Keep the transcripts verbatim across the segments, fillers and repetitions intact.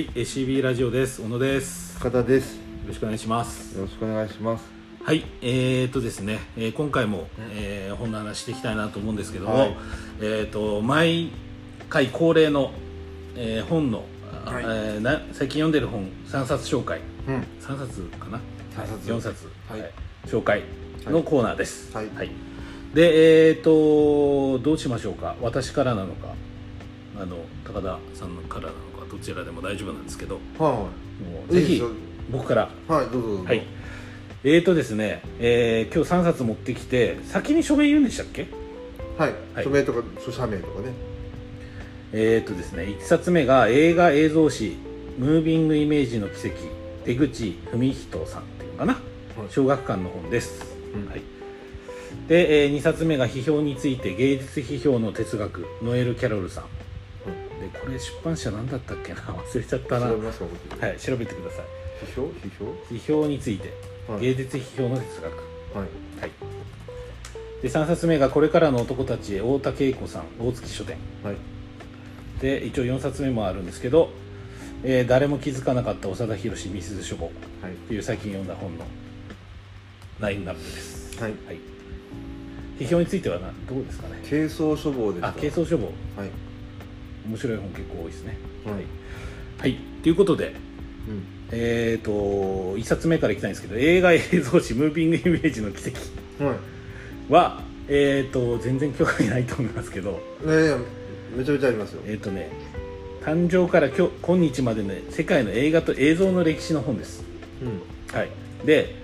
はい、シービー ラジオです。小野です。深田です。よろしくお願いします。よろしくお願いします。はい、えーとですね、えー、今回も、えー、本の話していきたいなと思うんですけども、はい、えーと毎回恒例の、えー、本の、はいえー、な最近読んでる本さんさつ紹介、うん、さんさつかなさんさつよんさつ、はいはい、紹介のコーナーです。はい、はい、で、えーとどうしましょうか。私からなのかあの高田さんからなのかどちらでも大丈夫なんですけど、はい、ぜひ僕から、はい、どうぞどうぞ。はい、えーとですね、えー、今日さんさつ持ってきて先に署名言うんでしたっけ。はい、はい、署名とか署名とかね。えーとですね、いっさつめが映画映像誌ムービングイメージの奇跡、出口文人さんっていうのかな、はい、小学館の本です、うんはい。で、えー、にさつめが批評について芸術批評の哲学、ノエル・キャロルさん、これ出版社なんだったっけな、忘れちゃったな。調べますか。はい、調べてください。批評批評批評について、はい、芸術批評の哲学。はい、はい、でさんさつめがこれからの男たちへ、太田恵子さん、大月書店。はい、で一応よんさつめもあるんですけど、えー、誰も気づかなかった長田博、みすゞ書房という最近読んだ本のラインナップです。はい。はい、批評についてはなどうですかね。軽装書房ですか。あ、軽装書房。はい。面白い本結構多いですね。はいはいはい、ということで、うん、えーといっさつめからいきたいんですけど、映画映像誌ムービングイメージの奇跡は、はい、えーと全然興味ないと思いますけど、いやいやめちゃめちゃありますよ。えーとね、誕生から今日今日までの世界の映画と映像の歴史の本です。うんはい、で、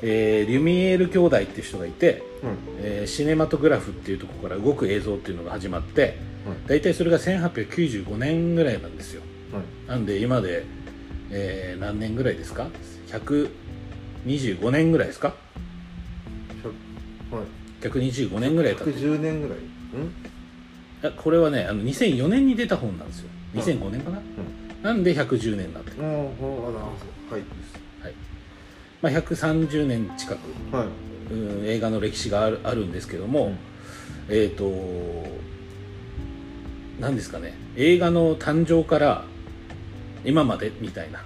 えー、リュミエール兄弟っていう人がいて、うんえー、シネマトグラフっていうところから動く映像っていうのが始まって。だいたいそれがせんはっぴゃくきゅうじゅうごねんぐらいなんですよ。はい、なんで今で、えー、何年ぐらいですか？ひゃくにじゅうごねんぐらいですか？はい、ひゃくにじゅうごねんぐらい経ってひゃくじゅうねんぐらい。うん？あ、これはね、あのにせんよねんに出た本なんですよ。にせんごねんかな？うん、なんでひゃくじゅうねんになってる。うん、はい。はい。まあひゃくさんじゅうねん近く、はいうん、映画の歴史がある、あるんですけども、うん、えっと何ですかね、映画の誕生から今までみたいな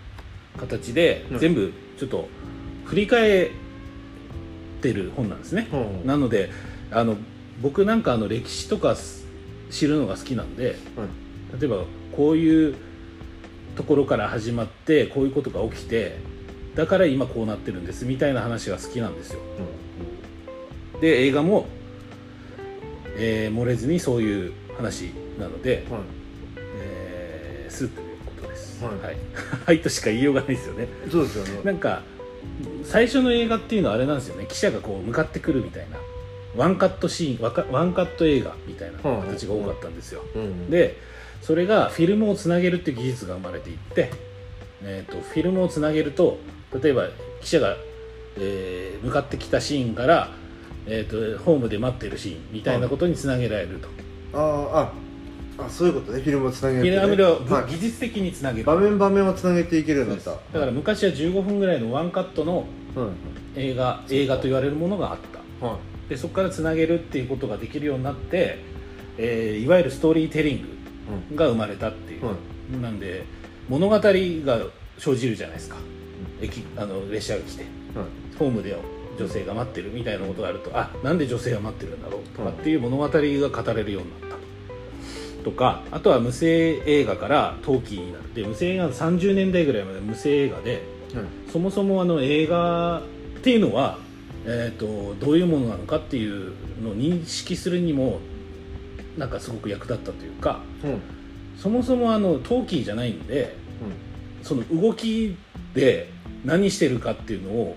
形で全部ちょっと振り返ってる本なんですね。うん、なのであの僕なんかあの歴史とか知るのが好きなんで、うん、例えばこういうところから始まってこういうことが起きてだから今こうなってるんですみたいな話が好きなんですよ。うん、で映画も、えー、漏れずにそういう話なので、はいえー、スープということです。はい、はい、はいとしか言いようがないですよね。そうですよね。なんか最初の映画っていうのはあれなんですよね。記者がこう向かってくるみたいなワンカットシーン、ワンカット映画みたいな形が多かったんですよ。はいはいはい、で、それがフィルムをつなげるっていう技術が生まれていって、えーと、フィルムをつなげると例えば記者が、えー、向かってきたシーンから、えーと、ホームで待ってるシーンみたいなことにつなげられると。ああ、そういうことね。フィルムをつなげる、ね、フィルムを、はい、技術的につなげる、場面場面をつなげていけるようになった。だから昔はじゅうごふんぐらいのワンカットの映画、うん、映画と言われるものがあった、はい、でそこからつなげるっていうことができるようになって、えー、いわゆるストーリーテリングが生まれたっていう、うん、なんで物語が生じるじゃないですか、うん、駅あの列車が来て、うん、ホームで女性が待ってるみたいなことがあると、あ、なんで女性が待ってるんだろうとかっていう物語が語れるようになったとか、あとは無声映画から陶器になって、無声映画のさんじゅうねんだいぐらいまで無声映画で、うん、そもそもあの映画っていうのは、えーと、どういうものなのかっていうのを認識するにもなんかすごく役立ったというか、うん、そもそもあの陶器じゃないんで、うん、その動きで何してるかっていうのを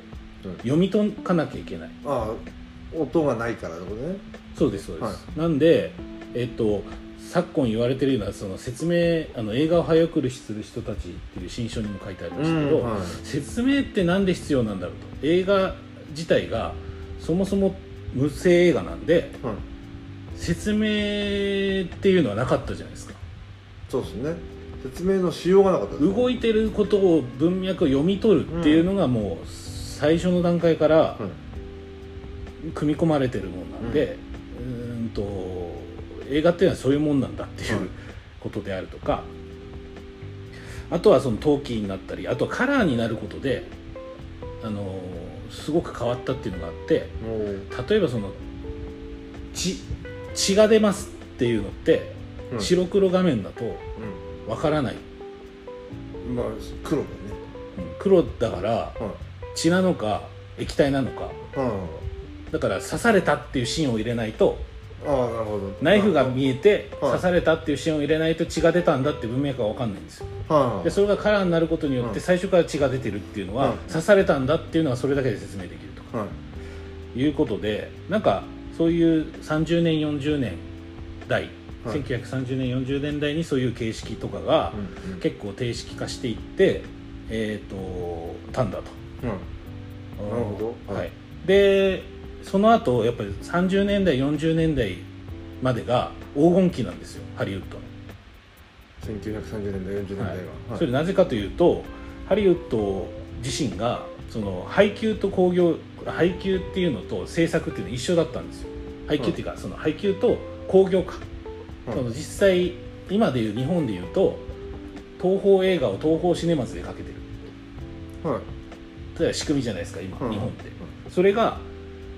読み解かなきゃいけない。ああ、音がないからだことね。そうですそうです、はい、なんで、えっと、昨今言われてるようなその説明、あの映画を早送りする人たちっていう新書にも書いてありますけど、うんはい、説明ってなんで必要なんだろうと。映画自体がそもそも無声映画なんで、はい、説明っていうのはなかったじゃないですか。そうですね、説明のしようがなかったです、ね、動いてることを、文脈を読み取るっていうのがもう、うん、最初の段階から組み込まれてるもんなんで、うん、うんと映画っていうのはそういうもんなんだっていうことであるとか、あとはその陶器になったり、あとはカラーになることで、あのー、すごく変わったっていうのがあって、例えばその 血, 血が出ますっていうのって、うん、白黒画面だとわからない、うん、まあ黒だね、うん、黒だから、うん、血なのか液体なのか、うん、だから刺されたっていうシーンを入れないと、ああなるほど、ナイフが見えて刺されたっていうシーンを入れないと血が出たんだって文脈が分かんないんですよ、はい、でそれがカラーになることによって最初から血が出てるっていうのは、はい、刺されたんだっていうのはそれだけで説明できるとか、はい、いうことで、なんかそういうさんじゅうねんよんじゅうねんだい、はい、せんきゅうひゃくさんじゅうねんよんじゅうねんだいにそういう形式とかが結構定式化していって、えー、とたんだと、うん、なるほど、はい、でその後やっぱりさんじゅうねんだいよんじゅうねんだいまでが黄金期なんですよ、ハリウッドのせんきゅうひゃくさんじゅうねんだいよんじゅうねんだいは、はいはい、それなぜかというとハリウッド自身がその配給と興行、配給っていうのと制作っていうのは一緒だったんですよ。配給っていうか、はい、その配給と興行か、はい、その実際今でいう日本でいうと東宝映画を東宝シネマズでかけてる、はい、例えば仕組みじゃないですか今、はい、日本って、はい、それが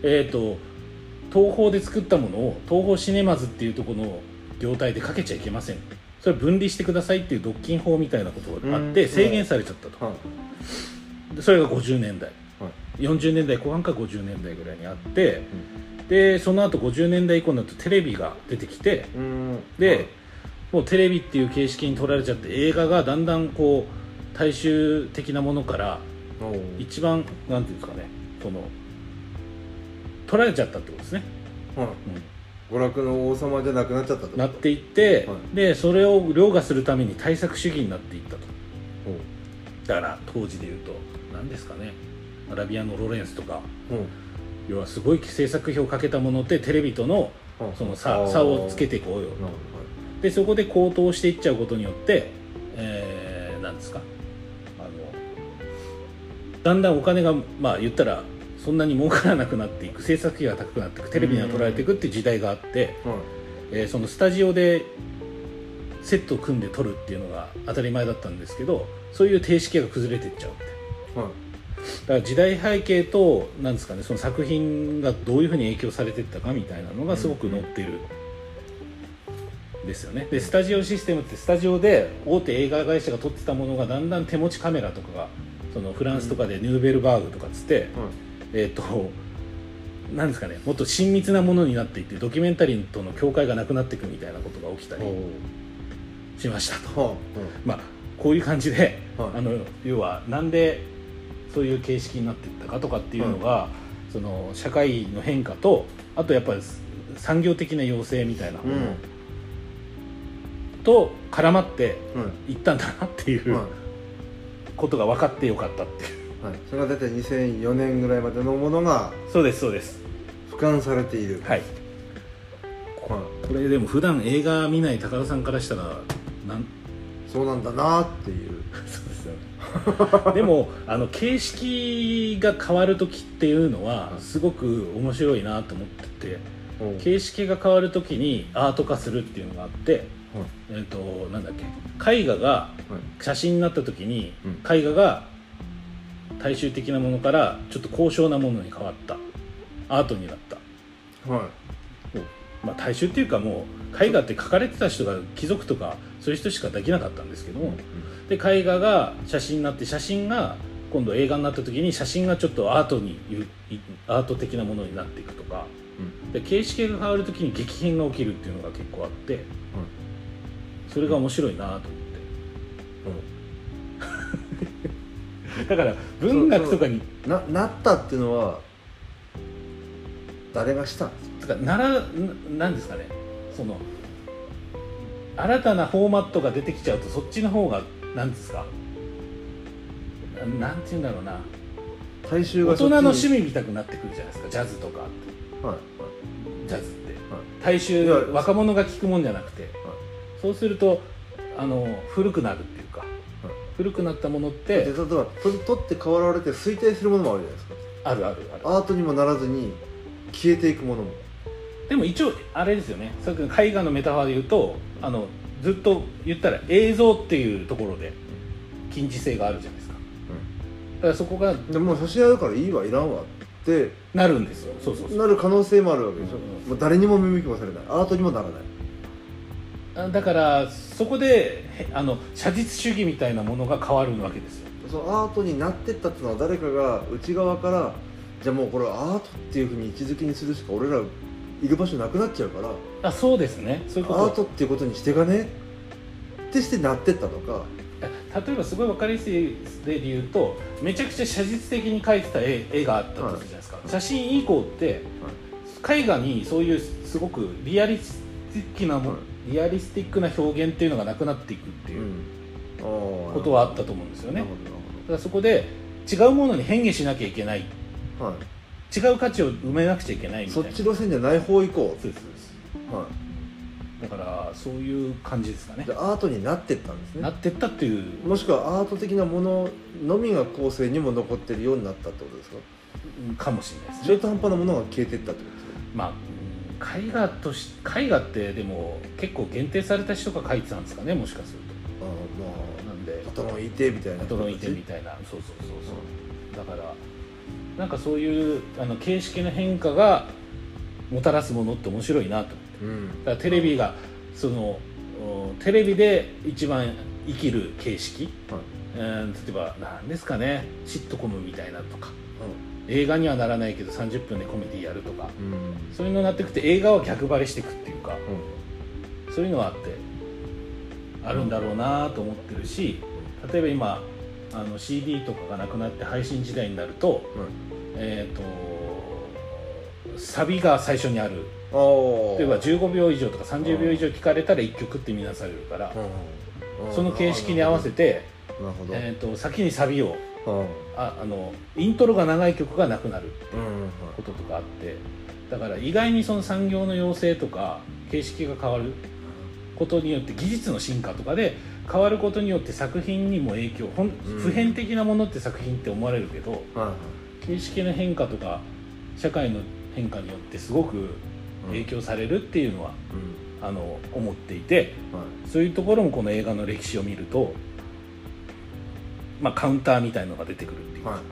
えー、と東宝で作ったものを東宝シネマズっていうところの業態でかけちゃいけません、それ分離してくださいっていう独禁法みたいなことがあって制限されちゃったと、はい、でそれがごじゅうねんだい、はい、よんじゅうねんだいこう半かごじゅうねんだいぐらいにあって、うん、でその後ごじゅうねんだいいこうになるとテレビが出てきて、うん、で、はい、もうテレビっていう形式に取られちゃって映画がだんだんこう大衆的なものから一番なんていうんですかね、その取られちゃったってことですね、はい、うん、娯楽の王様じゃなくなっちゃったとなっていって、はい、でそれを凌駕するために対策主義になっていったと、うん、だから当時でいうと何ですかね、アラビアのロレンスとか、うん、要はすごい制作費をかけたものってテレビと の, その 差,、うん、差をつけていこうよと、はい、でそこで高騰していっちゃうことによって、えー、なんですか、あのだんだんお金がまあ言ったらそんなに儲からなくなっていく、制作費が高くなっていく、テレビには取られていくっていう時代があって、うん、えー、そのスタジオでセットを組んで撮るっていうのが当たり前だったんですけど、そういう定式が崩れていっちゃうって、うん、だから時代背景となんですかね、その作品がどういうふうに影響されていったかみたいなのがすごく載ってるですよね。でスタジオシステムってスタジオで大手映画会社が撮ってたものがだんだん手持ちカメラとかがそのフランスとかでヌーベルバーグとかつって、うん、えーと、なんですかね、もっと親密なものになっていってドキュメンタリーとの境界がなくなっていくみたいなことが起きたりしましたと、まあ、こういう感じで、はい、あの要はなんでそういう形式になっていったかとかっていうのが、はい、その社会の変化と、あとやっぱり産業的な要請みたいなもの、うん、と絡まっていったんだなっていう、はい、ことが分かってよかったっていう、はい、それが大体にせんよねんぐらいまでのものが、そうですそうです、俯瞰されている、はい、はい、これでも普段映画見ない高田さんからしたらなんそうなんだなっていう、そうですよねでもあの形式が変わる時っていうのはすごく面白いなと思ってて、うん、形式が変わる時にアート化するっていうのがあって、うん、えーと、なんだっけ、絵画が写真になった時に、うん、絵画が大衆的なものからちょっと高尚なものに変わった、アートになった、はい、まあ、大衆っていうかもう絵画って描かれてた人が貴族とかそういう人しかできなかったんですけども、うん、で絵画が写真になって、写真が今度映画になった時に写真がちょっとアートにアート的なものになっていくとか、うん、で形式が変わる時に激変が起きるっていうのが結構あって、うん、それが面白いなと思って、うん、だから文学とかに な, なったっていうのは誰がしたんですか？ならなんですかね、その新たなフォーマットが出てきちゃうとそっちの方がなんですか、なんていうんだろうな、大衆が大人の趣味みたくなってくるじゃないですか、ジャズとかって、はいはい、ジャズって、はい、大衆若者が聞くもんじゃなくて、はい、そうするとあの古くなるっていうか。古くなったものって例えば取って変わられて衰退するものもあるじゃないですか。あるあるある。アートにもならずに消えていくものも。でも一応あれですよね。さっきの絵画のメタファーで言うと、あのずっと言ったら映像っていうところで禁じ性があるじゃないですか、うん、だからそこがでも差し上げるからいいわいらんわってなるんですよ。そうそうそう、なる可能性もあるわけでしょ、うんうん、もう誰にも見向きもされない、アートにもならない。だからそこであの写実主義みたいなものが変わるわけですよ。そのアートになってったっていうのは誰かが内側からじゃあもうこれアートっていうふうに位置づけにするしか俺らいる場所なくなっちゃうから、あ、そうですね、そういうこと、アートっていうことにしてがねってしてなってったとか、例えばすごい分かりやすい例で言うとめちゃくちゃ写実的に描いてた 絵, 絵があったとするじゃないですか、はい、写真以降って、はい、絵画にそういうすごくリアリスティックなもの、はいリアリスティックな表現っていうのがなくなっていくっていうことはあったと思うんですよね、うん、だからそこで違うものに変化しなきゃいけない、はい、違う価値を埋めなくちゃいけないみたいな、そっち路線じゃない方行こう。そうです、そうです、はい、だからそういう感じですかね。でアートになってったんですね。なってったっていう、もしくはアート的なもののみが後世にも残ってるようになったってことですか。かもしれないですね。中途半端なものが消えてったってことですか。まあ絵画とし絵画ってでも結構限定された人が描いてたんですかね、もしかすると。ああ、まあなんでパトロンいてみたいな、パトロンいてみたいな、そうそうそうそう、うん、だからなんかそういうあの形式の変化がもたらすものって面白いなと思って、うん、だからテレビがそのテレビで一番生きる形式、うん、例えば何ですかね、シットコムみたいなとか、うん、映画にはならないけどさんじゅっぷんでコメディやるとか、うん、そういうのになってくて映画を逆張りしていくっていうか、うん、そういうのはあってあるんだろうなと思ってるし、例えば今あの シーディー とかがなくなって配信時代になると、うん、えーとサビが最初にある、例えばじゅうごびょう以上とかさんじゅうびょう以上聞かれたらいっきょくって見なされるから、うん、その形式に合わせて、えーと先にサビを、うん、ああのイントロが長い曲がなくなるっていうこととかあって、だから意外にその産業の要請とか形式が変わることによって、技術の進化とかで変わることによって作品にも影響、ほん、普遍的なものって作品って思われるけど、形式の変化とか社会の変化によってすごく影響されるっていうのは、あの思っていて、そういうところもこの映画の歴史を見ると、まあ、カウンターみたいのが出てくるっていう、はいはい、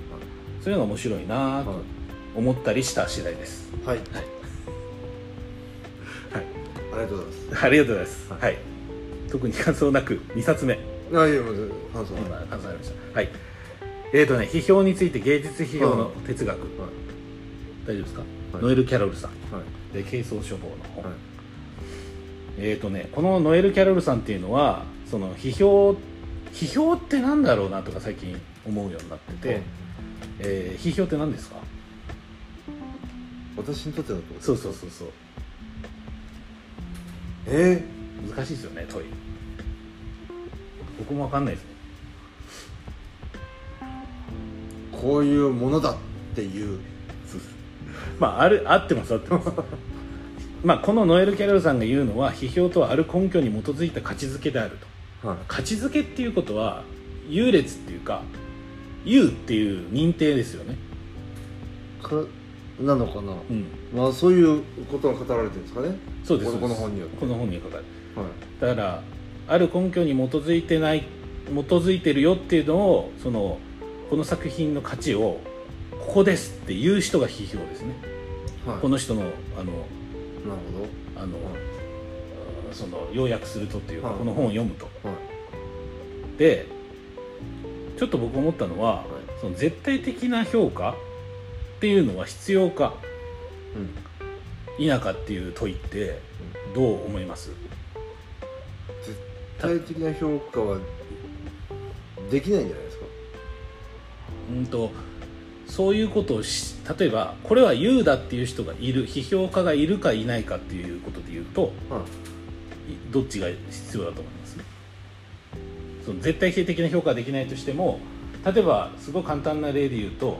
そういうのが面白いなと思ったりした次第です。はいはい、はい、ありがとうございます。ありがとうございます。はい、特に感想なくにさつめ。あ、いやいや感想今感想ありました。はい。えーとね、批評について芸術批評の哲学、はいはい、大丈夫ですか、はい？ノエル・キャロルさん、はい、で軽装処方の本。はい、えーとね、このノエル・キャロルさんっていうのはその批評批評ってなんだろうなとか最近思うようになってて、うん、えー、批評って何ですか？私にとってだと。そうそうそうそう。えー、難しいですよね問い。僕も分かんないですね。こういうものだっていう。まあある合ってます合ってます。まあこのノエル・キャロルさんが言うのは批評とはある根拠に基づいた価値づけであると。はい、価値づけっていうことは優劣っていうか優っていう認定ですよねかなのかな、うん、まあそういうことが語られてるんですかね。そうですこの本によってこの本に書かれて、はい、だからある根拠に基づいてない基づいてるよっていうのをそのこの作品の価値をここですって言う人が批評ですね、はい、この人のあのなるほどあの、はいその要約するとっていうか、はい、この本を読むと、はい、でちょっと僕思ったのは、はい、その絶対的な評価っていうのは必要か、うん、否かっていう問いってどう思います？絶対的な評価はできないんじゃないですか？うんとそういうことをし例えばこれは優だっていう人がいる批評家がいるかいないかっていうことで言うと、はいどっちが必要だと思いますね。その絶対否定的な評価はできないとしても例えばすごい簡単な例で言うと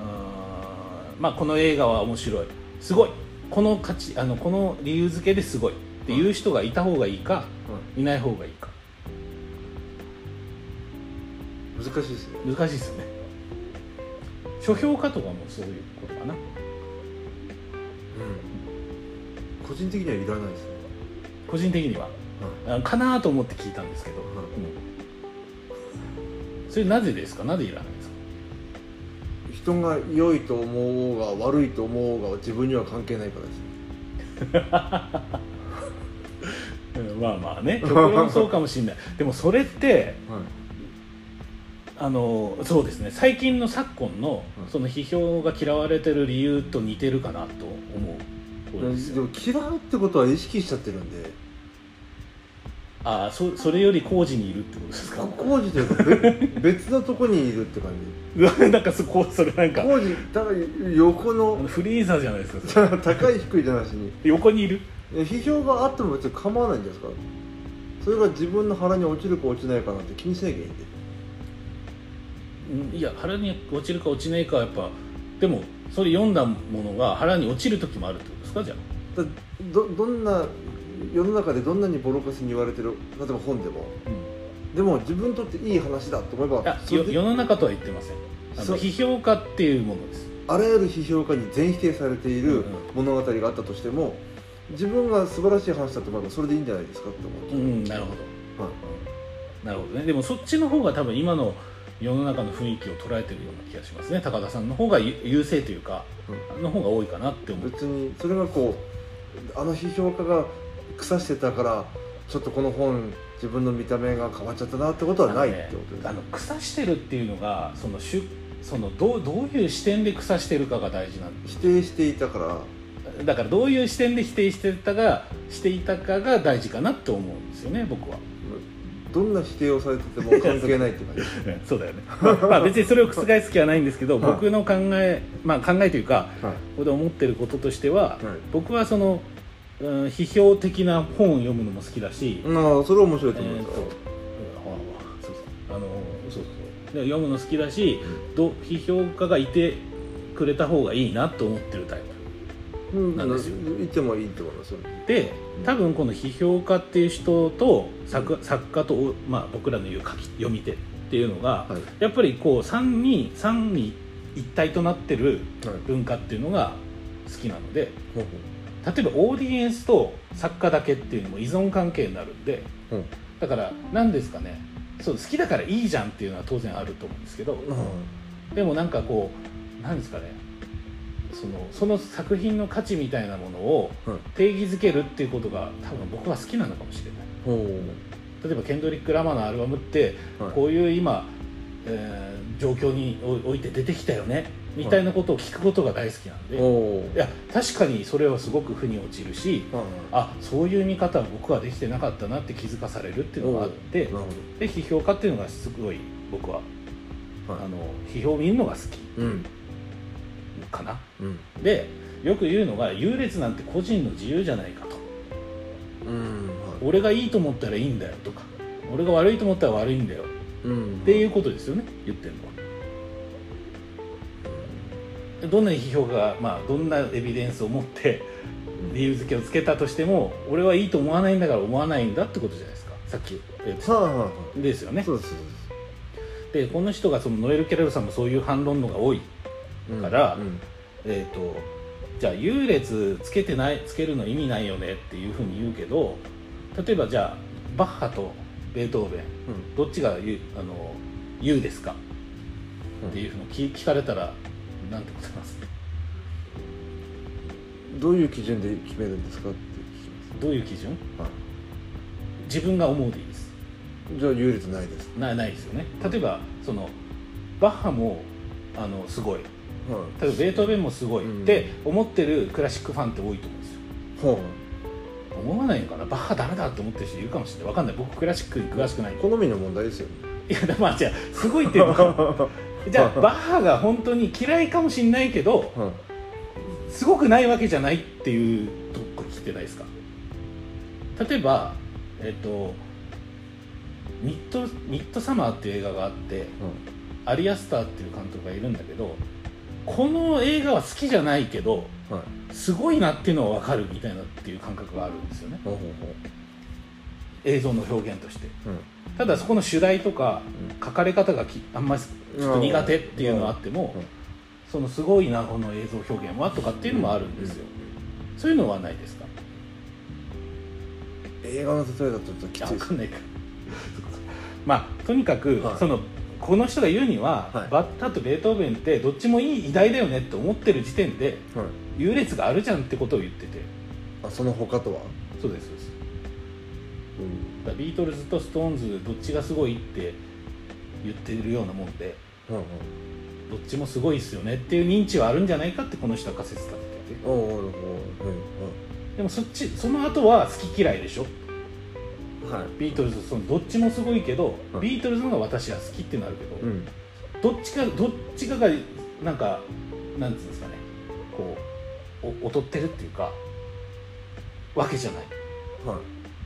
あ、まあ、この映画は面白いすごいこ の, 価値あのこの理由付けですごいっていう人がいた方がいいか、うん、いない方がいいか、うん、難しいですね難しいですね書評家とかもそういうことかな、うん、個人的にはいらないですね個人的には、うん、かなと思って聞いたんですけど、うんうん、それなぜですか、なぜいらないんですか。人が良いと思うが悪いと思うが自分には関係ないからです、ね、まあまあね、極論そうかもしれないでもそれって、はい、あのそうですね、最近の昨今のその批評が嫌われてる理由と似てるかなと思う。でも嫌うってことは意識しちゃってるんで、ああ そ, それより工事にいるってことですか。工事というか 別, 別のとこにいるって感じなんかそこそれなんか工事だから横のフリーザーじゃないですか、それ高い低いじゃなしに横にいる。批評があっても別に構わないんじゃないですか。それが自分の腹に落ちるか落ちないかなんて気にしなきゃいいんで、いや腹に落ちるか落ちないかはやっぱでもそれ読んだものが腹に落ちる時もあるってことですか。じゃあ ど, どんな世の中でどんなにボロカスに言われてる例えば本でも、うん、でも自分にとっていい話だと思えば、いや世の中とは言ってません。あの批評家っていうものです。あらゆる批評家に全否定されている物語があったとしても、うんうん、自分が素晴らしい話だと思えばそれでいいんじゃないですかって思う、うん、なるほど、はい、なるほどね。でもそっちの方が多分今の世の中の雰囲気を捉えてるような気がしますね。高田さんの方が優勢というか、うん、の方が多いかなって思う。別にそれがこうあの批評家が腐してたからちょっとこの本自分の見た目が変わっちゃったなってことはないってことです。あの、ね、あの腐してるっていうのがその主そのど う, どういう視点で腐してるかが大事なんです。否定していたからだからどういう視点で否定してたかしていたかが大事かなと思うんですよね。僕はどんな否定をされてても関係ないって感じそうだよね、まあまあ、別にそれを覆す気はないんですけど、はい、僕の考え、まあ、考えというか、はい、ここで思ってることとしては、はい、僕はその批評的な本を読むのも好きだし、あそれ面白いと思います、えー、あのそうそうで読むの好きだし、うん、ど批評家がいてくれた方がいいなと思ってるタイプなんですよ、うん、いてもいいと思いますよ。で、多分この批評家っていう人と 作, 作家と、まあ、僕らの言う書き読み手っていうのが、はい、やっぱりこう三に三に一体となってる文化っていうのが好きなので、はい、ほうほう例えばオーディエンスと作家だけっていうのも依存関係になるんで、うん、だから何ですかね、そう好きだからいいじゃんっていうのは当然あると思うんですけど、うん、でもなんかこう何ですかね、その、その作品の価値みたいなものを定義づけるっていうことが多分僕は好きなのかもしれない、うん、例えばケンドリック・ラマーのアルバムってこういう今、えー、状況において出てきたよねみたいなことを聞くことが大好きなんで、いや確かにそれはすごく腑に落ちるし、うん、あそういう見方は僕はできてなかったなって気づかされるっていうのがあって、で批評家っていうのがすごい僕は、はい、あの批評を見るのが好き、うん、かな、うん、でよく言うのが優劣なんて個人の自由じゃないかと、うんはい、俺がいいと思ったらいいんだよとか俺が悪いと思ったら悪いんだよ、うん、っていうことですよね言ってるのは。どんな批評が、まあ、どんなエビデンスを持って理由付けをつけたとしても、うん、俺はいいと思わないんだから思わないんだってことじゃないですか。さっき言ってた、はあはあ、ですよね。そうですそうです。でこの人がそのノエル・キャロルさんもそういう反論のが多いから、うんうん、えーと、じゃあ優劣つけてないつけるの意味ないよねっていうふうに言うけど、例えばじゃあバッハとベートーベン、うん、どっちが優あの優ですかっていうふうに 聞,、うん、聞かれたら。なんて答えます。どういう基準で決めるんですかって聞きます。どういう基準？はい、自分が思うでいいです。じゃあ優劣ないです。ないないですよね。例えば、うん、そのバッハもあのすごい、はい、例えばベートーベンもすごいって、うん、思ってるクラシックファンって多いと思うんですよ。はい、思わないのかな。バッハダメだって思ってる人いるかもしれない。わかんない。僕クラシックに詳しくない。好みの問題ですよね。いやまあじゃあすごいっていうのは。じゃあバッハが本当に嫌いかもしれないけど、うん、すごくないわけじゃないっていうとこ聞いてないですか。例えば、えっと、ミッド、ミッドサマーっていう映画があって、うん、アリアスターっていう監督がいるんだけど、この映画は好きじゃないけど、はい、すごいなっていうのは分かるみたいなっていう感覚があるんですよね、うん、映像の表現として、うん、ただそこの主題とか書かれ方がきあんまりちょっと苦手っていうのはあっても、そのすごいなこの映像表現はとかっていうのもあるんですよ。そういうのはないですか。映画の例えだとちょっときついです。わかんないかまあとにかく、はい、そのこの人が言うには、はい、バッタとベートーベンってどっちもいい偉大だよねって思ってる時点で、はい、優劣があるじゃんってことを言ってて、あ、その他とはそうですそうです、うん、だからビートルズとストーンズどっちがすごいって言ってるようなもんで、うんうん、どっちもすごいっすよねっていう認知はあるんじゃないかってこの人は仮説立ててて、おうおうおう、うんうん、でもそっちその後は好き嫌いでしょ、はい、ビートルズそのどっちもすごいけど、はい、ビートルズの方が私は好きってなるけど、うん、どっちかどっちかがなんかなんつうんですかね、こう劣ってるっていうかわけじゃない、は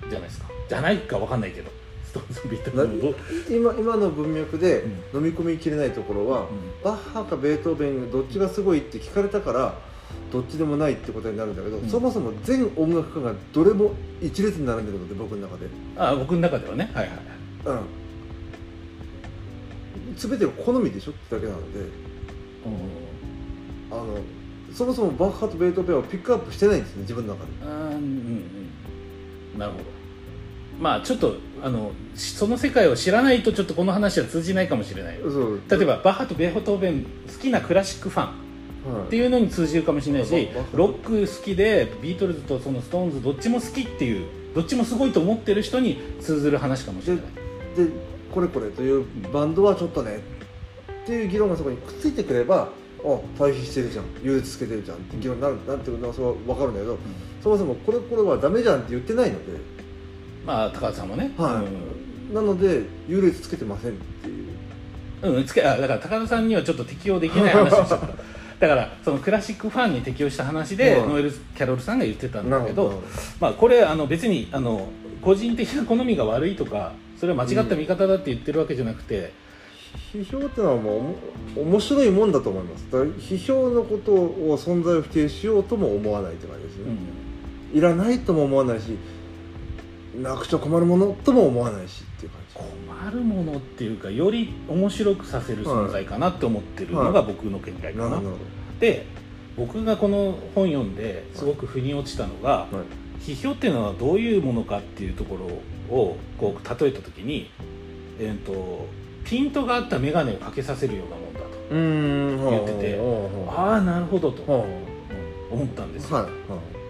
い、じゃないですか、じゃないかわかんないけど、ストーンズビートルズ 今, 今の文脈で飲み込みきれないところは、うん、バッハかベートーベンどっちがすごいって聞かれたからどっちでもないってことになるんだけど、うん、そもそも全音楽家がどれも一列に並んでるので、僕の中で、ああ僕の中ではね、はいはい、うん、全てが好みでしょってだけなので、うん、あのそもそもバッハとベートーベンをピックアップしてないんですね、自分の中で、あ、うんうん、なるほど、まあちょっとあのその世界を知らないとちょっとこの話は通じないかもしれない、そう例えばバッハとベートーベン好きなクラシックファンっていうのに通じるかもしれないし、ロック好きでビートルズとそのストーンズどっちも好きっていう、どっちもすごいと思ってる人に通ずる話かもしれないで、でこれこれというバンドはちょっとねっていう議論がそこにくっついてくれば、あ、対比してるじゃん、優越つけてるじゃんって議論になるなんていうのは分かるんだけど、うん、そもそもこれこれはダメじゃんって言ってないので、まあ高橋さんもね、はい、うん、なので優劣つけてませんっていう、うん、つけ、あ、だから高田さんにはちょっと適用できない話をしちゃっただからそのクラシックファンに適用した話でノエル・キャロルさんが言ってたんだけど、まあこれあの別にあの個人的な好みが悪いとかそれは間違った見方だって言ってるわけじゃなくて、うん、批評ってのはもう面白いもんだと思います。だから批評のことを存在を否定しようとも思わないって感じですね、うん、いらないとも思わないし、なくちゃ困るものとも思わないしっていう感じ、困るものっていうかより面白くさせる存在かなって思ってるのが僕の見解かな、はいはい、で僕がこの本読んですごく腑に落ちたのが、はいはい、批評っていうのはどういうものかっていうところをこう例えた時に、えー、とピントがあった眼鏡をかけさせるようなもんだと言ってて、ああなるほどと思ったんですよ、はいは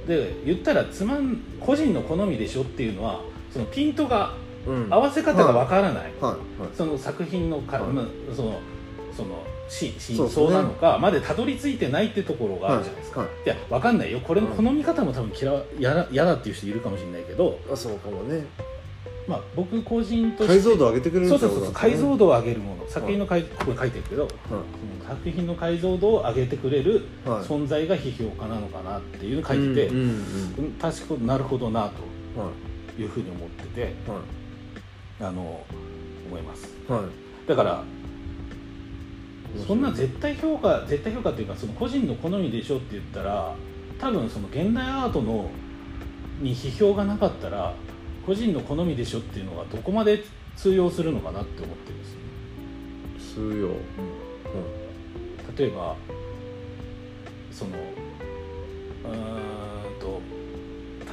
い、で言ったらつまん個人の好みでしょっていうのはそのピントが、うん、合わせ方がわからない、はいはいはい、その作品のか、はい、そのその真相なのかまでたどり着いてないってところがあるじゃないですか、はいはい、いやわかんないよ、これの好み方も多分嫌だっていう人いるかもしれないけど、あ、そうかもね、まあ、僕個人として解像度を上げてくれるんですよ、そうそうそう、解像度を上げるもの、作品の解、ここに書いてるけど、はい、その作品の解像度を上げてくれる存在が批評家なのかなっていうのを書いてて、うんうんうん、確かになるほどなというふうに思ってて、はい、あの思います、はい、だからそんな絶対評価絶対評価というかその個人の好みでしょって言ったら多分その現代アートのに批評がなかったら個人の好みでしょっていうのがどこまで通用するのかなって思ってるんですよね。通用、うんうん、例えばそのうーんと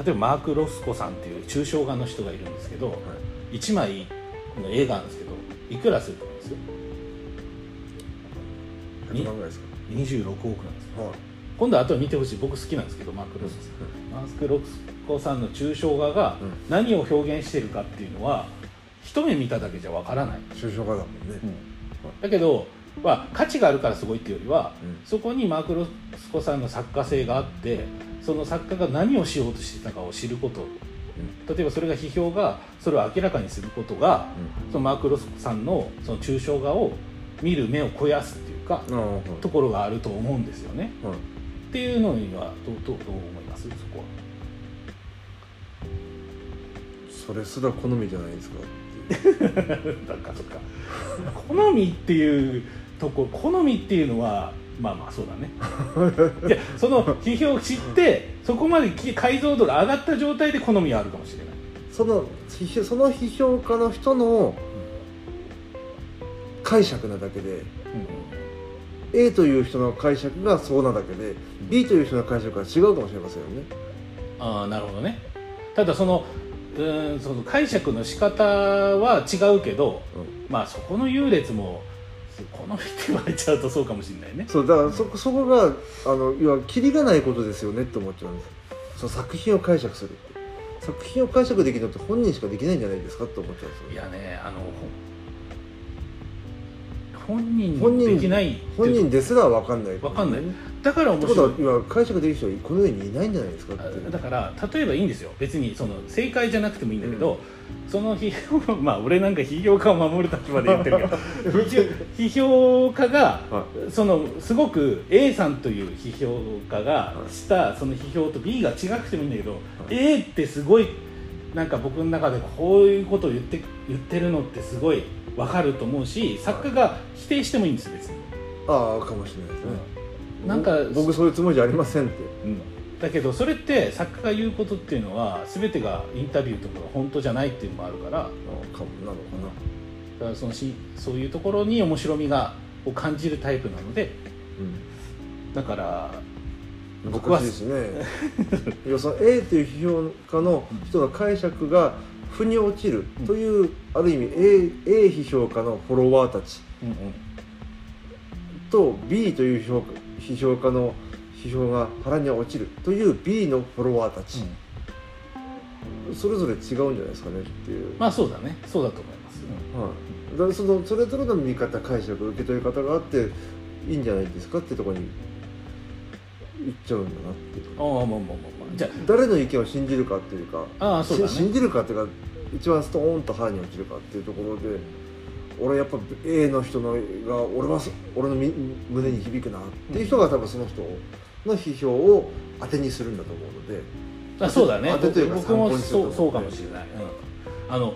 例えばマーク・ロスコさんっていう抽象画の人がいるんですけど、はい、いちまいの映画なんですけどいくらすると思うんですよ。ひゃくまんぐらいですか。にじゅうろくおくなんですよ、はい、今度あと見てほしい、僕好きなんですけどマーク・ロスコさん、はい、マーク・ロスコこうさんの抽象画が何を表現してるかっていうのは、うん、一目見ただけじゃわからない。抽象画だもんね、うん、だけど、まあ、価値があるからすごいっていうよりは、うん、そこにマーク・ロスコさんの作家性があってその作家が何をしようとしてたかを知ること、うん、例えばそれが批評がそれを明らかにすることが、うん、そのマーク・ロスコさん の, その抽象画を見る目を肥やすっていうか、うん、ところがあると思うんですよね、うん、っていうのにはど う, ど, うどう思います？そこはそれすら好みじゃないですかなんかそっか好みっていうとこ、好みっていうのはまあまあそうだねいやその批評を知ってそこまで解像度が上がった状態で好みはあるかもしれない。その批その批評家の人の解釈なだけで、うん、A という人の解釈がそうなだけで、うん、B という人の解釈が違うかもしれませんよね。ああなるほどね。ただそのうんその解釈の仕方は違うけど、まあそこの優劣もこの人言われちゃうとそうかもしれないね。そうだから そ, そこがあの要はキリがないことですよねって思っちゃうんです。その作品を解釈するって作品を解釈できるのって本人しかできないんじゃないですかって思っちゃうんですよ。いやねあの本人できない本人ですら分かんない分かんないだから面白いってことは今解釈できる人はこの世にいないんじゃないですかって。だから例えばいいんですよ別にその正解じゃなくてもいいんだけど、うん、その批評まあ俺なんか批評家を守る立場で言ってるけど批評家がそのすごく A さんという批評家がしたその批評と B が違くてもいいんだけど、はい、A ってすごいなんか僕の中でこういうことを言って、言ってるのってすごい分かると思うし作家が否定してもいいんです別に。ああかもしれないですね、うん、なんか僕そういうつもりじゃありませんって、うん、だけどそれって作家が言うことっていうのは全てがインタビューとかが本当じゃないっていうのもあるから、ああかもなのかな、うん、だからそのしそういうところに面白みがを感じるタイプなので、うん、だから僕は難しいですね要するに A という批評家の人の解釈が腑に落ちるという、うん、ある意味 A, A 批評家のフォロワーたち、うんうん、と B という評批評家の批評が腹に落ちるという B のフォロワーたち、うん、それぞれ違うんじゃないですかねっていう。まあそうだねそうだと思います、うんはい、だからそのそれぞれの見方解釈受け取り方があっていいんじゃないですかってところに行っちゃうんだなっていう。ああまあまあまあ。じゃあ誰の意見を信じるかっていうかああそうだ、ね、信じるかっていうか一番ストーンと腹に落ちるかっていうところで俺やっぱ A の人のが俺は俺の胸に響くなっていう人が多分その人の批評を当てにするんだと思うので、あそうだね当てというか参考にすると思うので僕もそう、そうかもしれない、うん、あの、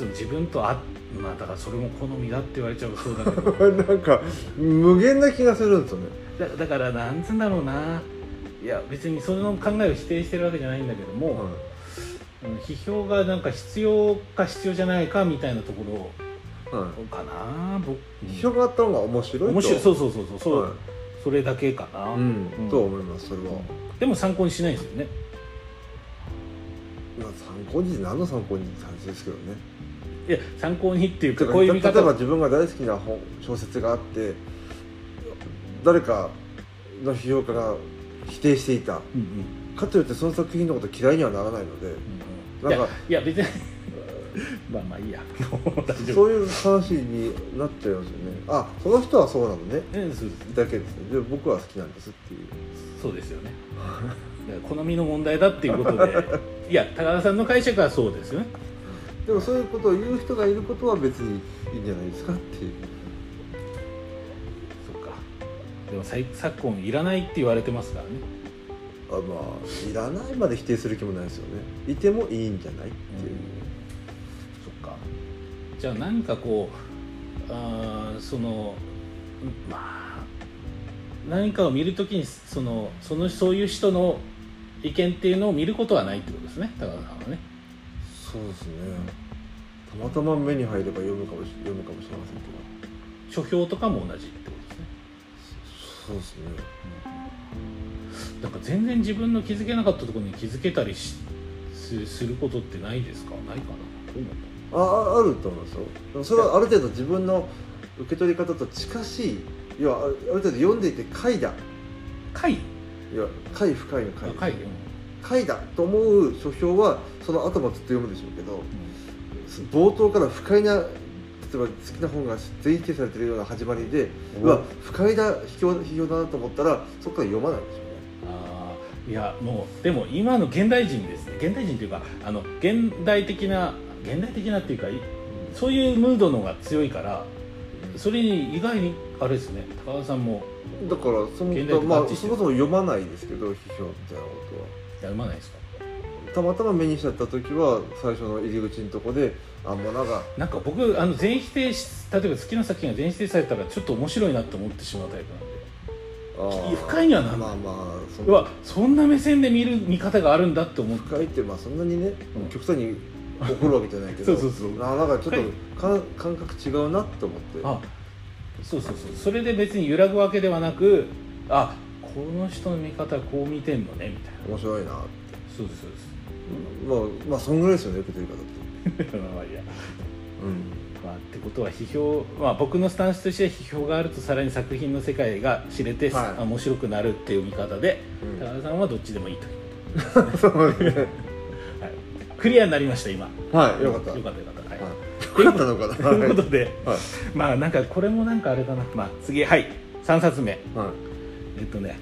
うん、自分とあまあだからそれも好みだって言われちゃうそうだけどなんか無限な気がするんですよね。だ、だからなんつうんだろうな、いや別にその考えを否定してるわけじゃないんだけども、うん、批評がなんか必要か必要じゃないかみたいなところかな、うん、僕批評があった方が面白いと面白いそうそうそうそう、はい、それだけかな、うんうん、と思います。それはでも参考にしないですよね。参考に何の参考にって話ですけどね。いや参考にっていうかこういう見方、例えば自分が大好きな本小説があって誰かの批評家が否定していた、うんうん、かといってその作品のこと嫌いにはならないので、うんうん、なんかいや、いや別にまあまあいいやそういう話になっちゃいますよね。あ、その人はそうなのね、うん、そうですだけですね。で僕は好きなんですっていう。そうですよね好みの問題だっていうことでいや高田さんの解釈はそうですよね。でもそういうことを言う人がいることは別にいいんじゃないですかっていう。でも昨今いらないって言われてますからね。あ、まあいらないまで否定する気もないですよね。いてもいいんじゃないっていう、うん、そっか。じゃあ何かこうあそのまあ何かを見るときにそのそのそういう人の意見っていうのを見ることはないってことですね、高田さんはね。そうですね、たまたま目に入れば読むかもし読むかもしれませんけど、書評とかも同じってことですね。そうですね、うん、なんか全然自分の気づけなかったところに気づけたりしすることってないですか？ないかな。あ、あると思うんですよ。でもそれはある程度自分の受け取り方と近しい、要はある程度読んでいて快だ快？いや快不快の快です、快、うん、快だと思う書評はその後もずっと読むでしょうけど、うん、冒頭から不快な例えば好きな本が全否定されているような始まりで、うわ不快な批評、批評だなと思ったらそこから読まないでしょうね。ああ、いやもうでも今の現代人ですね。現代人というかあの現代的な現代的なっていうか、うん、そういうムードのが強いから、うん、それに意外にあれですね、高田さんもだからその現代、まあそもそも読まないですけど批評みたいなことは。いや読まないですか。たまたま目にしちゃった時は最初の入り口のとこであんまなんかなんか僕あの全否定し例えば好きな作品が全否定されたらちょっと面白いなと思ってしまうタイプなんで、あ不快にはならない、まあまあ、そ, うわそんな目線で見る見方があるんだって思って、不快ってまあそんなにね、うん、極端に怒るわけじゃないけどそうそうそう、あなんかちょっとか感覚違うなと思って、あそうそうそう、それで別に揺らぐわけではなく、あこの人の見方はこう見てんのねみたいな、面白いなって。そうですそうです、まあ、まあそんぐらいですよね受け取り方ってまあいや、うん、まあ、ってことは批評、まあ、僕のスタンスとしては批評があるとさらに作品の世界が知れて、はい、面白くなるっていう見方で、うん、高田さんはどっちでもいいというそうですね、はい、クリアになりました今。はい、よかったよかったよかった、はいはい、よかったのかなということで、はい、まあなんかこれもなんかあれだな、まあ、次はいさんさつめ、はい、えっとね、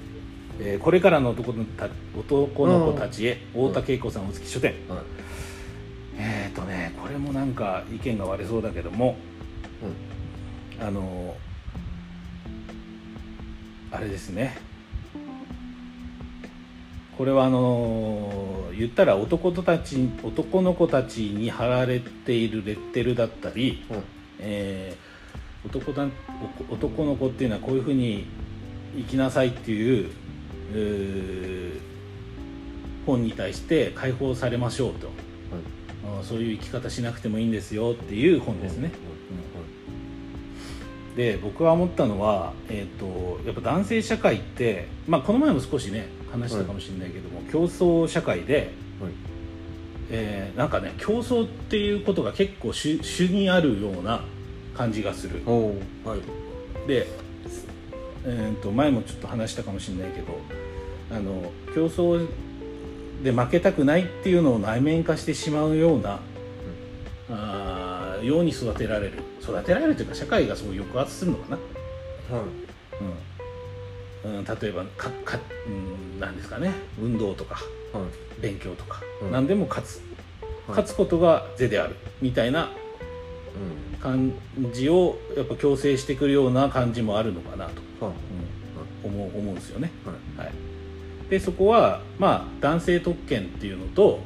えー、これからの男のた、男の子たちへ、太田恵子さん、大月書店、はい、えーっとねこれもなんか意見が割れそうだけども、うん、あのあれですね、これはあの言ったら 男, とたち男の子たちに貼られているレッテルだったり、うん、えー、男, だ男の子っていうのはこういうふうに生きなさいっていう、えー、本に対して解放されましょうと、はい、そういう生き方しなくてもいいんですよっていう本ですね、うんうん、で僕は思ったのは、えー、とやっぱ男性社会って、まあ、この前も少しね話したかもしれないけども、はい、競争社会で、はい、えー、なんかね競争っていうことが結構主にあるような感じがする、はい、で、えー、と前もちょっと話したかもしれないけど、あの競争で負けたくないっていうのを内面化してしまうような、うん、あように育てられる育てられるというか社会がそう抑圧するのかな、はい、うんうん、例えばかか、うん、なんですかね、運動とか、はい、勉強とか、うん、何でも勝つ、はい、勝つことが是であるみたいな感じをやっぱ強制してくるような感じもあるのかなと、はい、うん、思う、思うんですよね、はいはい、でそこは、まあ、男性特権っていうのと、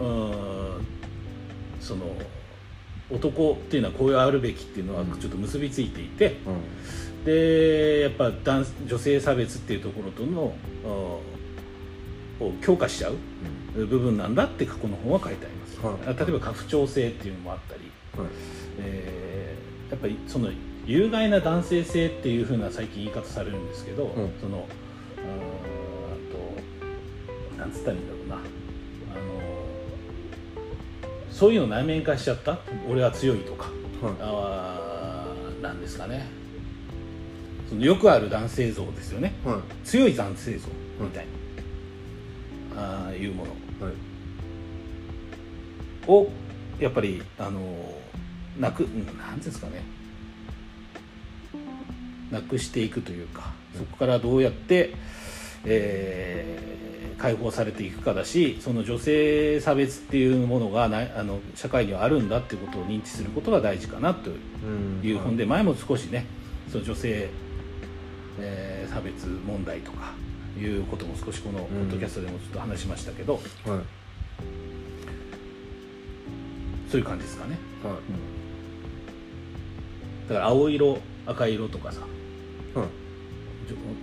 うーん、その男っていうのはこうあるべきっていうのはちょっと結びついていて、うんうん、でやっぱ男女性差別っていうところとのを強化しちゃう部分なんだって過去の本は書いてあります、はい、例えば家父長制っていうのもあったり、はい、えー、やっぱりその有害な男性性っていう風な最近言い方されるんですけど、うん、そのあとなんつったらいいんだろうな、あのそういうの内面化しちゃった俺は強いとか、はい、あなんですかね、よくある男性像ですよね、はい、強い男性像みたいな、はい、ああいうものを、はい、やっぱりあのなくなんですかね、なくしていくというか、そこからどうやって、えー、解放されていくかだし、その女性差別っていうものがないあの社会にはあるんだってことを認知することが大事かなという本で、前も少しねその女性えー、差別問題とかいうことも少しこのポッドキャストでもちょっと話しましたけど、うん、はい、そういう感じですかね、はい、うん、だから青色赤色とかさ、はい、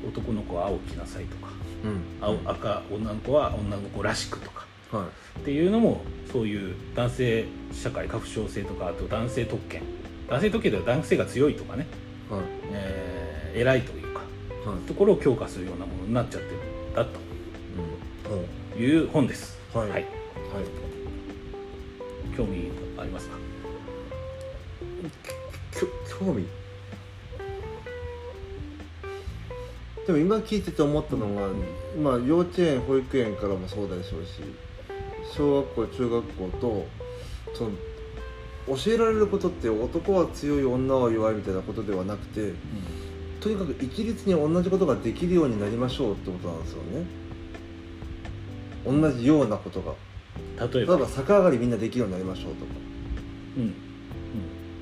男の子は青着なさいとか、うん、青赤女の子は女の子らしくとか、はい、っていうのもそういう男性社会家父長制とか、あと男性特権男性特権では男性が強いとかね、はい、えー偉いというか、はい、ところを強化するようなものになっちゃってるんだという本です、うん、はいはいはい、興味ありますか？興味でも今聞いてて思ったのが、うん、まあ、幼稚園保育園からもそうでしょうし、小学校中学校とその教えられることって男は強い女は弱いみたいなことではなくて、うん、とにかく一律に同じことができるようになりましょうってことなんですよね。同じようなことが例えば、例えば逆上がりみんなできるようになりましょう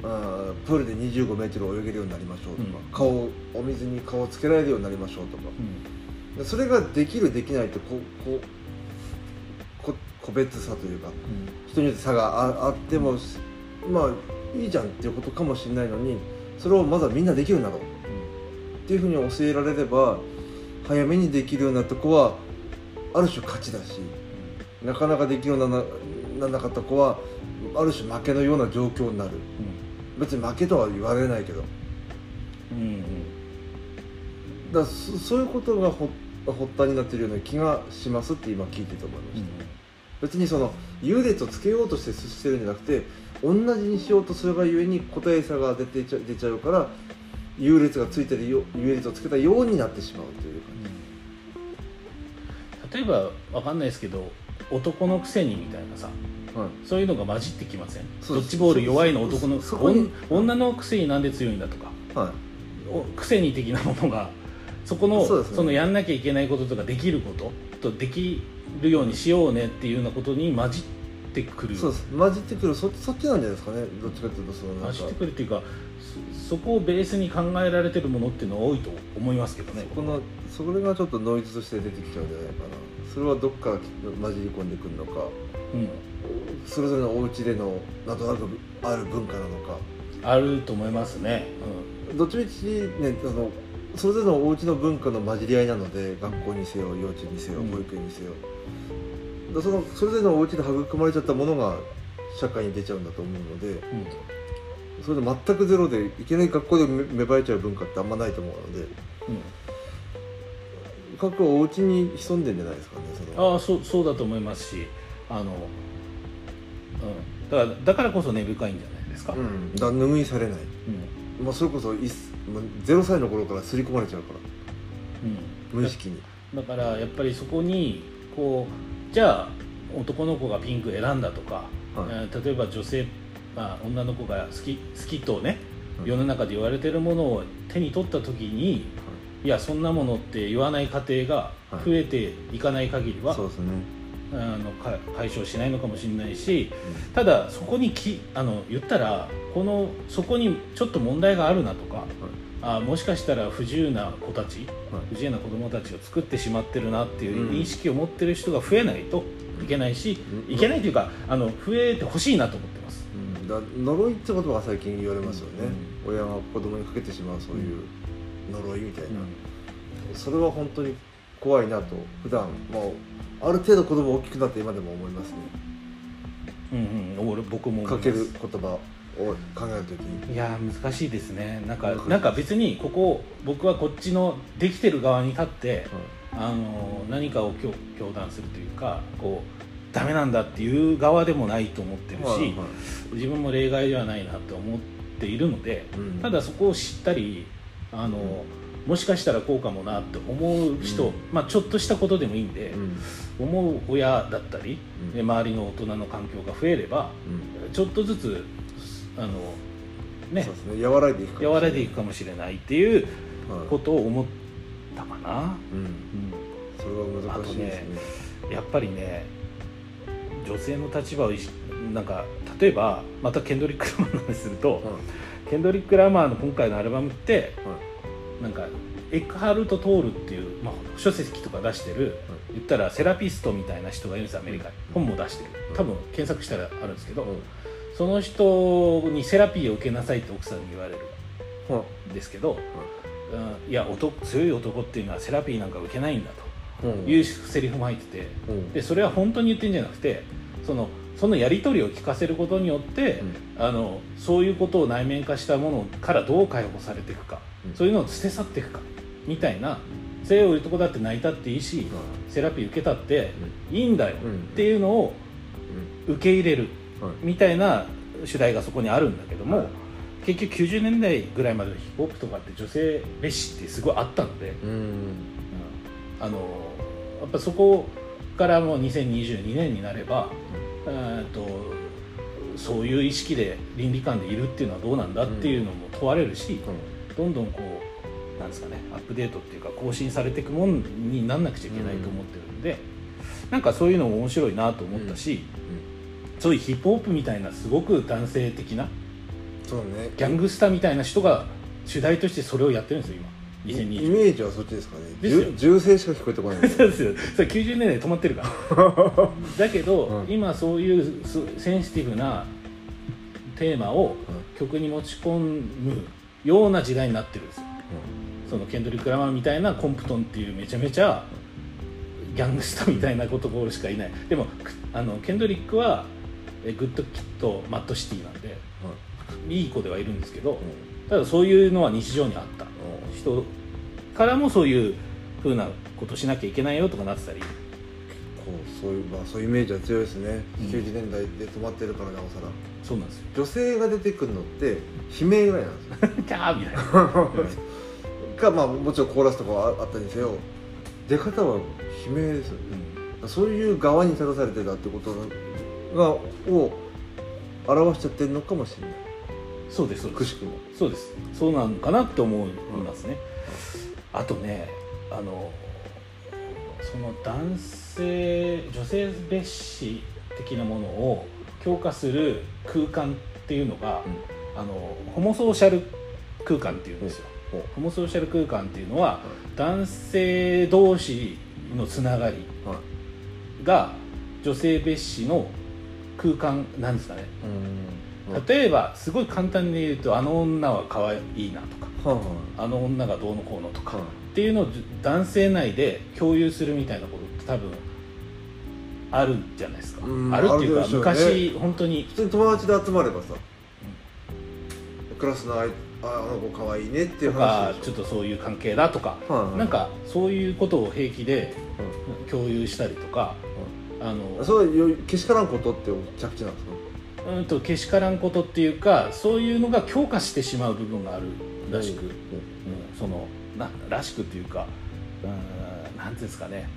とか、うんうん、あプールでにじゅうごメートル泳げるようになりましょうとか、うん、顔お水に顔をつけられるようになりましょうとか、うん、それができるできないとこここ個別差というか、うん、人によって差があってもまあいいじゃんっていうことかもしれないのに、それをまずはみんなできるようになろうっていうふうに教えられれば、早めにできるようなとこはある種勝ちだし、なかなかできるようにならなかった子はある種負けのような状況になる、うん、別に負けとは言われないけど、うんうん、だ そ, そういうことが発端になっているような気がしますって今聞いてて思いました、うん、別にその優劣をつけようとしてしてるんじゃなくて、同じにしようとするがゆえに個体差が出てちゃ出ちゃうから優劣がついてるよ、優劣をつけたようになってしまうという感じ、うん、例えばわかんないですけど男のくせにみたいなさ、はい、そういうのが混じってきません？ドッジボール弱いの男の女のくせになんで強いんだとか、はい、おくせに的なものがそこの、そうですね、そのやんなきゃいけないこととかできることとできるようにしようねっていうようなことに混じってくる。そうです、混じってくる、そ、そっちなんじゃないですかね、どっちかっていうとそのなんか混じってくるっていうか そ, そこをベースに考えられてるものっていうのは多いと思いますけどね。このそれがちょっとノイズとして出てきちゃうんじゃないかな。それはどっから混じり込んでくるのか、うん、それぞれのお家でのなんとなくある文化なのかあると思いますね、うん、どっちみちね、あのそれぞれのお家の文化の混じり合いなので、学校にせよ、幼稚園にせよ、保育園にせよ、うん、そのそれぞれのお家で育まれちゃったものが社会に出ちゃうんだと思うので、うん、それで全くゼロでいきなり学校で芽生えちゃう文化ってあんまないと思うので、うん、各お家に潜んでんじゃないですかね。そのああ そ, そうだと思いますし、あの、うん、だからだからこそ根深いんじゃないですか、うん、だ拭いされない、うん、まあ、それこそゼロさいの頃から刷り込まれちゃうから、うん、無意識に。だからやっぱりそこにこう、じゃあ男の子がピンク選んだとか、はい、例えば女性、まあ、女の子が好き、好きとね、世の中で言われてるものを手に取った時に、はい、いやそんなものって言わない家庭が増えていかない限りは、はい、そうですね、あの解消しないのかもしれないし、ただそこにきあの言ったらこのそこにちょっと問題があるなとか、はい、あもしかしたら不自由な子たち、はい、不自由な子どもたちを作ってしまってるなっていう認識を持ってる人が増えないといけないし、うん、いけないというかあの増えてほしいなと思ってます、うん、だ呪いってことが最近言われますよね、うん、親が子どもにかけてしまうそういう呪いみたいな、うん、それは本当に怖いなと普段、まあある程度子供大きくなって今でも思いますね。うんうん、俺僕も思います。かける言葉を考えるときに、いや難しいですね。なんかなんか別にここ僕はこっちのできてる側に立って、うん、あの何かを教団するというか、こうダメなんだっていう側でもないと思ってるし、はいはい、自分も例外ではないなと思っているので、うん、ただそこを知ったりあの、うんもしかしたらこうかもなって思う人、うんまあ、ちょっとしたことでもいいんで、うん、思う親だったり、うん、周りの大人の環境が増えれば、うん、ちょっとずつあの、ねそうですね、和らいでいくかもしれない、和らいでいくかもしれないっていうことを思ったかな、はいうんうん、それは難しいですね。あとねやっぱりね女性の立場をなんか例えばまたケンドリック・ラマーの話すると、はい、ケンドリック・ラマーの今回のアルバムって、はいなんかエックハルト・トールっていう、まあ、書籍とか出してる、うん、言ったらセラピストみたいな人がいるんですアメリカに、うん、本も出してる、多分検索したらあるんですけど、うん、その人にセラピーを受けなさいって奥さんに言われるんですけど、うんうん、いや男強い男っていうのはセラピーなんか受けないんだというセリフも入ってて、うん、でそれは本当に言ってるんじゃなくてそのそのやり取りを聞かせることによって、うん、あのそういうことを内面化したものからどう解放されていくか、うん、そういうのを捨て去っていくかみたいな、性を売るとこだって泣いたっていいし、うん、セラピー受けたっていいんだよっていうのを受け入れるみたいな主題がそこにあるんだけども、うん、結局きゅうじゅうねんだいぐらいまでのヒップホップとかって女性蔑視ってすごいあったので、うんうん、あのやっぱそこからもうにせんにじゅうにねんになれば、うんえー、とそういう意識で倫理観でいるっていうのはどうなんだっていうのも問われるし、うん、どんどんこうなんですかねアップデートっていうか更新されていくもんになんなくちゃいけないと思ってるんで、うん、なんかそういうのも面白いなと思ったし、うんうん、そういうヒップホップみたいなすごく男性的なそう、ね、ギャングスターみたいな人が主題としてそれをやってるんですよ今。イメージはそっちですかね。銃声しか聞こえてこないですよ。そうですよ。それきゅうじゅうねんだい止まってるからだけど、うん、今そういうセンシティブなテーマを曲に持ち込むような時代になってるんですよ、うん、そのケンドリック・ラマーみたいなコンプトンっていうめちゃめちゃギャングスタみたいなことしかいない。でもあのケンドリックはグッド・キッド・マッド・シティなんで、うん、いい子ではいるんですけど、うん、ただそういうのは日常にあった人からもそういう風なことしなきゃいけないよとかなってたり、そういう、まあ、そういうイメージは強いですね、うん、きゅうじゅうねんだいで止まってるからなおさら。そうなんですよ、女性が出てくるのって悲鳴ぐらいなんですよキャーみたいなか、まあ、もちろんコーラスとかはあったにせよ出方は悲鳴ですよね、うん、そういう側に立たされてたってことがを表しちゃってるのかもしれない。そうです、そうです、くしくもそうです、そうなのかなって思いますね、うん、あとね、あのその男性女性蔑視的なものを強化する空間っていうのが、うん、あのホモソーシャル空間っていうんですよ、うん、ホモソーシャル空間っていうのは、うん、男性同士のつながりが女性蔑視の空間なんですかね、うんうん、例えばすごい簡単に言うと、あの女は可愛いなとか、うん、あの女がどうのこうのとか、うんっていうのを男性内で共有するみたいなことって多分あるじゃないですか、うん、あるっていうか、う、ね、昔本当に普通に友達で集まればさ、うん、クラスの あ, あの子かわいいねっていう話でしょ、ちょっとそういう関係だとか、はいはい、なんかそういうことを平気で共有したりとか、はいはい、あのそれけしからんことって着地なんですか、うんとけしからんことっていうか、そういうのが強化してしまう部分があるらしく、うんうん、そのならしくというか、うん、なんていうんですかね、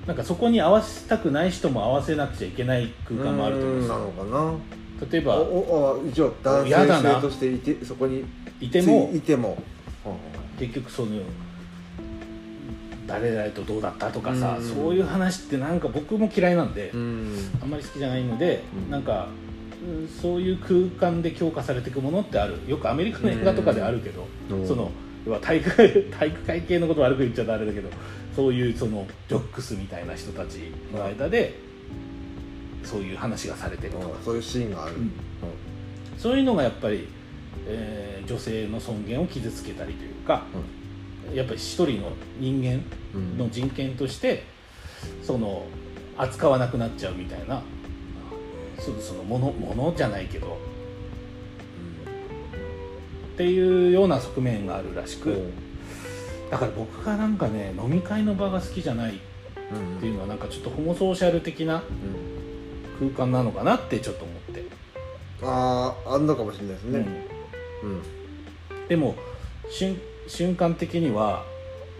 うん、なんかそこに合わせたくない人も合わせなくちゃいけない空間もあると思うんですよ。なのかな、例えばおお一応男性としていてそこにいてもいても、うん、結局その誰々とどうだったとかさ、うん、そういう話ってなんか僕も嫌いなんで、うん、あんまり好きじゃないので、うん、なんかそういう空間で強化されていくものってある。よくアメリカの映画とかであるけど、その体育会、体育会系のこと悪く言っちゃダメだけど、そういうそのジョックスみたいな人たちの間でそういう話がされてるとか、そういうシーンがある、うん、そういうのがやっぱり、えー、女性の尊厳を傷つけたりというか、うん、やっぱり一人の人間の人権として、うん、その扱わなくなっちゃうみたいな、そのもの、ものじゃないけど、うん、っていうような側面があるらしく、だから僕がなんかね、飲み会の場が好きじゃないっていうのはなんかちょっとホモソーシャル的な空間なのかなってちょっと思って、うん、ああ、あんのかもしれないですね、うんうん、でも瞬、瞬間的には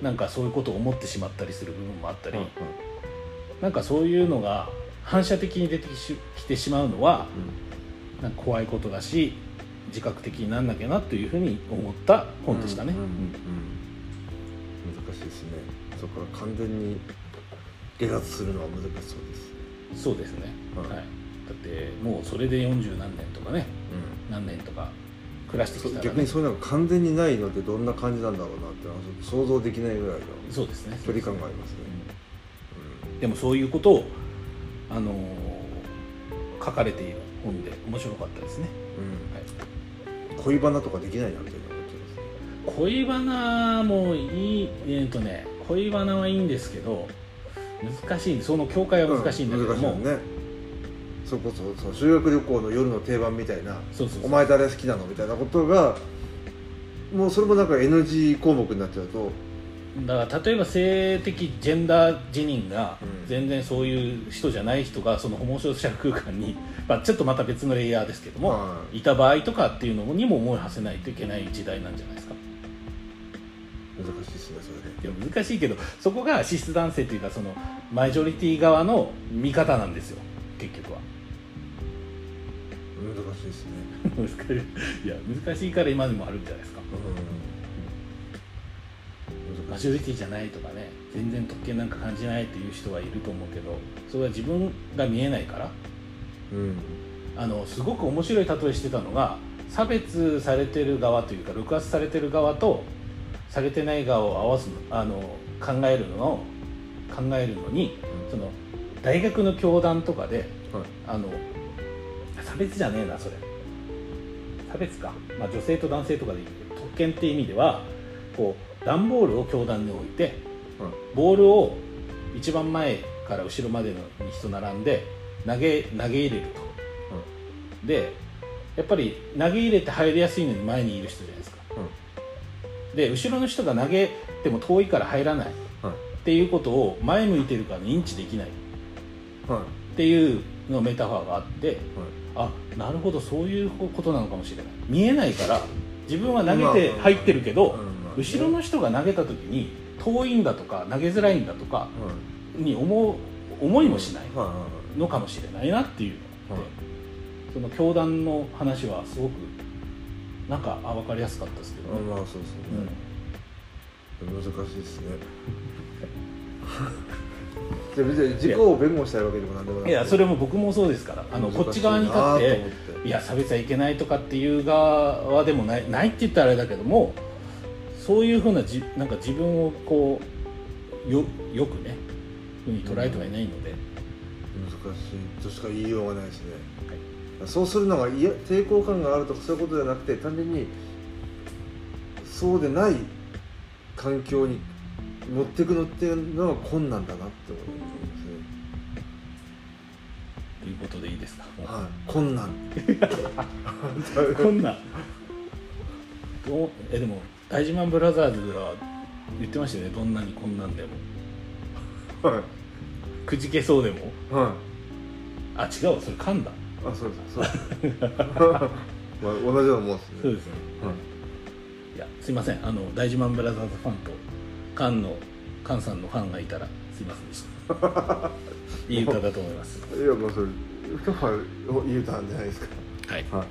なんかそういうことを思ってしまったりする部分もあったり、うんうん、なんかそういうのが反射的に出てきてしまうのは、うん、なんか怖いことだし自覚的になんなきゃなというふうに思った本でしたね、うんうんうんうん、難しいですね。そこから完全に離脱するのは難しそうです。そうですね、はいはい、だってもうそれでよんじゅうなんねんとかね、うん、何年とか暮らしてきたら、ね、逆にそういうのが完全にないのってどんな感じなんだろうなって想像できないぐらいの距離感がありますね。でもそういうことをあのー、書かれている本で面白かったですね、うんはい、恋バナとかできないなみたいなことですね。恋バナもいい、えーとね、恋バナはいいんですけど難しい、その境界は難しいんだけども、うん難しいね、それこそ、その修学旅行の夜の定番みたいな、そうそうそう、お前誰好きなのみたいなことがもうそれもなんか エヌジー 項目になっちゃうと、だから例えば性的ジェンダー自認が全然そういう人じゃない人がそのホモソーシャル空間に、まあ、ちょっとまた別のレイヤーですけども、はい、いた場合とかっていうのにも思い馳せないといけない時代なんじゃないですか。難しいですねそれで。いや難しいけどそこがシス男性というかそのマジョリティ側の見方なんですよ結局は。難しいですねいや難しいから今でもあるんじゃないですか、うんマジョリティじゃないとかね、全然特権なんか感じないっていう人はいると思うけど、それは自分が見えないから、うん、あのすごく面白い例えしてたのが、差別されてる側というか抑圧されてる側とされてない側を合わすあの考えるのを考えるのに、うん、その大学の教団とかで、はい、あの差別じゃねえなそれ差別か、まあ、女性と男性とかで特権っていう意味ではこう段ボールを教壇に置いて、うん、ボールを一番前から後ろまでのに人並んで投げ、投げ入れると、うん、でやっぱり投げ入れて入りやすいのに前にいる人じゃないですか、うん、で後ろの人が投げても遠いから入らない、うん、っていうことを前向いてるから認知できないっていうのメタファーがあって、はい、あ、なるほど、そういうことなのかもしれない。見えないから自分は投げて入ってるけど、後ろの人が投げた時に遠いんだとか投げづらいんだとかに思う、思いもしないのかもしれないなっていうので、その教団の話はすごくなんか分かりやすかったですけどね。まあそうですね、うん、難しいですねじゃあ別に自己を弁護したいわけでもなんでもなくて、いやそれも僕もそうですから、あのこっち側に立って、いや差別はいけないとかっていう側でもない、ないって言ったらあれだけども、そういうふうなじなんか自分をこう よ, よくねふうに捉えてはいないので、うん、難しいとしか言いようがないですね、はい、そうするのがいや抵抗感があるとかそういうことじゃなくて、単純にそうでない環境に持っていくのっていうのは困難だなって思いますね。ということでいいですか。はい、困難困難どうえでも大島ブラザーズは言ってましたよね、どんなにこんなんでも、はい、くじけそうでも、はい、あ違うわ、それ噛んだ、あそうですそうですまあ、同じようなもんですね。そうですね、はい、いやすいません、あの大島ブラザーズファンとカンのカンさんのファンがいたらすいませんでしたいい歌だと思いますいやまあそれ歌はいい歌なんじゃないですか。はい、はい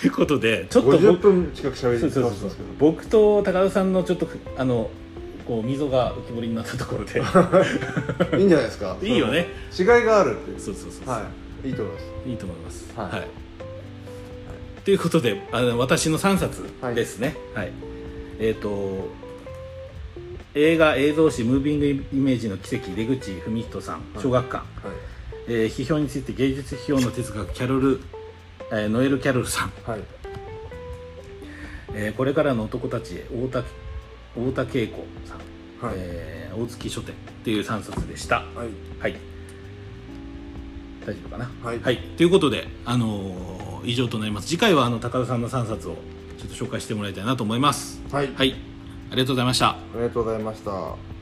ということで、ちょっとごじゅっぷん近く喋ってましたけど、僕と高田さんのちょっとあのこう溝が浮き彫りになったところでいいんじゃないですか。いいよね、違いがあるっていう。そうそうそうそう、はい、いいと思います、いいと思います、はいはいはい、ということで、あの私のさんさつですね、はいはい、えっ、ー、と映画映像史ムービングイメージの奇跡、出口文人さん、小学館、はいはい、えー、批評について芸術批評の哲学、キャロルノエル・キャロルさん、はい、えー、これからの男たちへ、太田、太田恵子さん、はい、えー、大月書店っていうさんさつでした、はいはい、大丈夫かな、はいはい、ということで、あのー、以上となります。次回はあの高田さんのさんさつをちょっと紹介してもらいたいなと思います。はい、はい、ありがとうございました。ありがとうございました。